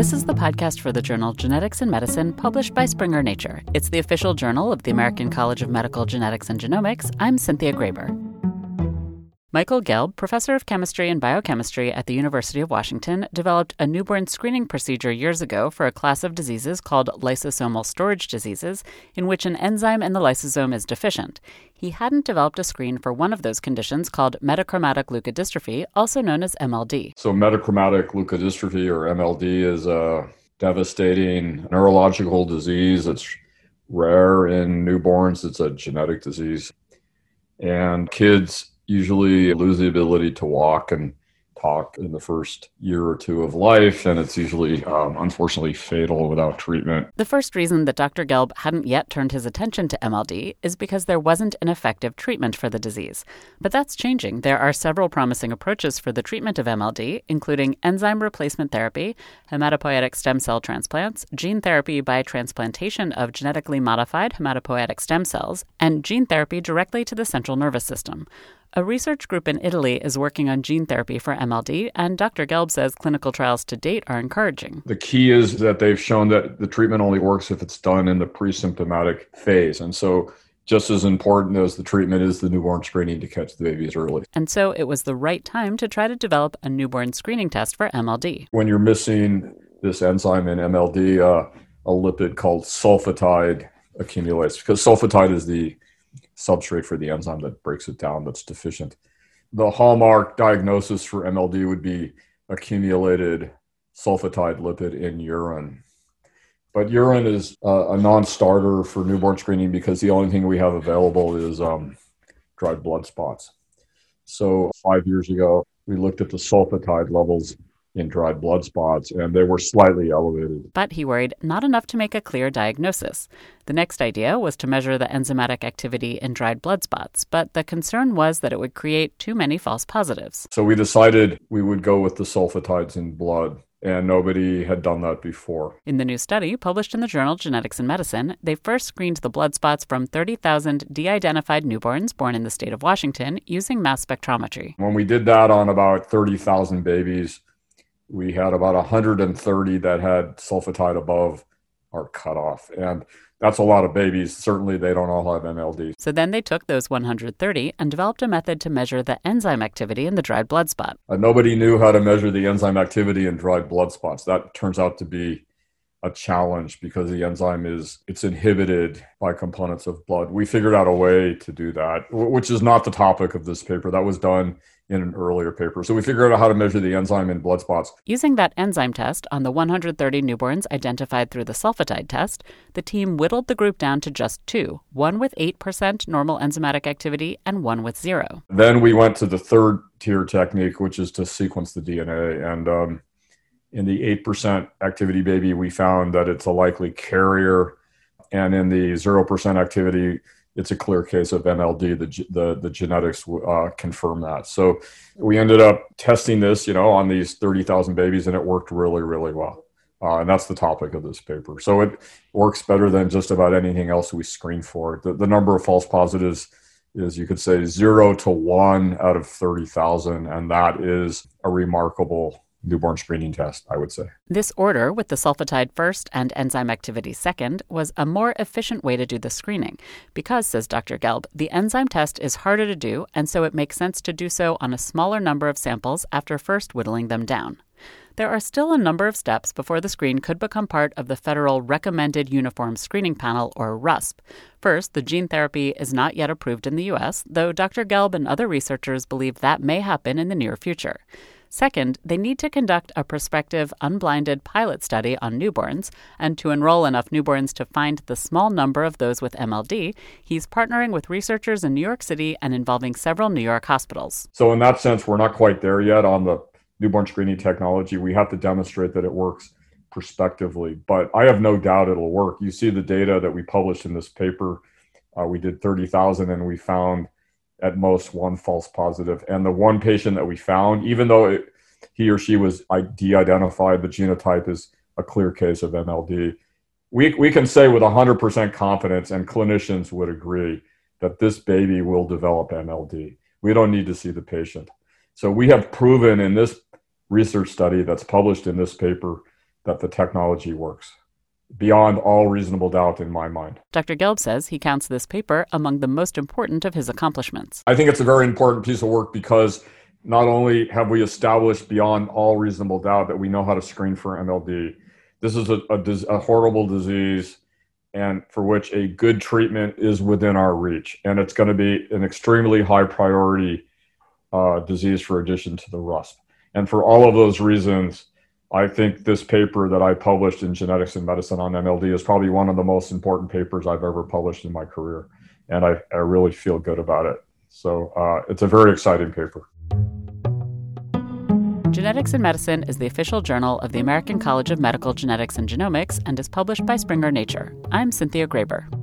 This is the podcast for the journal Genetics and Medicine, published by Springer Nature. It's the official journal of the American College of Medical Genetics and Genomics. I'm Cynthia Graeber. Michael Gelb, professor of chemistry and biochemistry at the University of Washington, developed a newborn screening procedure years ago for a class of diseases called lysosomal storage diseases, in which an enzyme in the lysosome is deficient. He hadn't developed a screen for one of those conditions called metachromatic leukodystrophy, also known as MLD. So metachromatic leukodystrophy, or MLD, is a devastating neurological disease. It's rare in newborns. It's a genetic disease. And kids usually lose the ability to walk and talk in the first year or two of life, and it's usually, unfortunately, fatal without treatment. The first reason that Dr. Gelb hadn't yet turned his attention to MLD is because there wasn't an effective treatment for the disease. But that's changing. There are several promising approaches for the treatment of MLD, including enzyme replacement therapy, hematopoietic stem cell transplants, gene therapy by transplantation of genetically modified hematopoietic stem cells, and gene therapy directly to the central nervous system. A research group in Italy is working on gene therapy for MLD, and Dr. Gelb says clinical trials to date are encouraging. The key is that they've shown that the treatment only works if it's done in the pre-symptomatic phase. And so just as important as the treatment is the newborn screening to catch the babies early. And so it was the right time to try to develop a newborn screening test for MLD. When you're missing this enzyme in MLD, a lipid called sulfatide accumulates, because sulfatide is the substrate for the enzyme that breaks it down that's deficient. The hallmark diagnosis for MLD would be accumulated sulfatide lipid in urine. But urine is a non-starter for newborn screening because the only thing we have available is dried blood spots. So 5 years ago, we looked at the sulfatide levels in dried blood spots, and they were slightly elevated. But he worried, not enough to make a clear diagnosis. The next idea was to measure the enzymatic activity in dried blood spots, but the concern was that it would create too many false positives. So we decided we would go with the sulfatides in blood, and nobody had done that before. In the new study, published in the journal Genetics and Medicine, they first screened the blood spots from 30,000 de-identified newborns born in the state of Washington using mass spectrometry. When we did that on about 30,000 babies, we had about 130 that had sulfatide above our cutoff. And that's a lot of babies. Certainly, they don't all have MLD. So then they took those 130 and developed a method to measure the enzyme activity in the dried blood spot. Nobody knew how to measure the enzyme activity in dried blood spots. That turns out to be a challenge because the enzyme is inhibited by components of blood. We figured out a way to do that, which is not the topic of this paper. That was done in an earlier paper. So we figured out how to measure the enzyme in blood spots. Using that enzyme test on the 130 newborns identified through the sulfatide test, the team whittled the group down to just two, one with 8% normal enzymatic activity and one with zero. Then we went to the third tier technique, which is to sequence the DNA. And in the 8% activity baby, we found that it's a likely carrier. And in the 0% activity, it's a clear case of MLD. The genetics confirm that. So we ended up testing this, on these 30,000 babies, and it worked really, really well. And that's the topic of this paper. So it works better than just about anything else we screen for. The number of false positives is, you could say, 0 to 1 out of 30,000, and that is a remarkable newborn screening test, I would say. This order, with the sulfatide first and enzyme activity second, was a more efficient way to do the screening because, says Dr. Gelb, the enzyme test is harder to do, and so it makes sense to do so on a smaller number of samples after first whittling them down. There are still a number of steps before the screen could become part of the Federal Recommended Uniform Screening Panel, or RUSP. First, the gene therapy is not yet approved in the U.S., though Dr. Gelb and other researchers believe that may happen in the near future. Second, they need to conduct a prospective, unblinded pilot study on newborns, and to enroll enough newborns to find the small number of those with MLD, he's partnering with researchers in New York City and involving several New York hospitals. So in that sense, we're not quite there yet on the newborn screening technology. We have to demonstrate that it works prospectively, but I have no doubt it'll work. You see the data that we published in this paper. We did 30,000, and we found at most one false positive. And the one patient that we found, even though he or she was de-identified, the genotype is a clear case of MLD. We can say with 100% confidence, and clinicians would agree, that this baby will develop MLD. We don't need to see the patient. So we have proven in this research study that's published in this paper that the technology works, beyond all reasonable doubt in my mind. Dr. Gelb says he counts this paper among the most important of his accomplishments. I think it's a very important piece of work because not only have we established beyond all reasonable doubt that we know how to screen for MLD, this is a horrible disease and for which a good treatment is within our reach. And it's going to be an extremely high priority disease for addition to the RUSP. And for all of those reasons, I think this paper that I published in Genetics and Medicine on MLD is probably one of the most important papers I've ever published in my career. And I really feel good about it. So it's a very exciting paper. Genetics and Medicine is the official journal of the American College of Medical Genetics and Genomics and is published by Springer Nature. I'm Cynthia Graeber.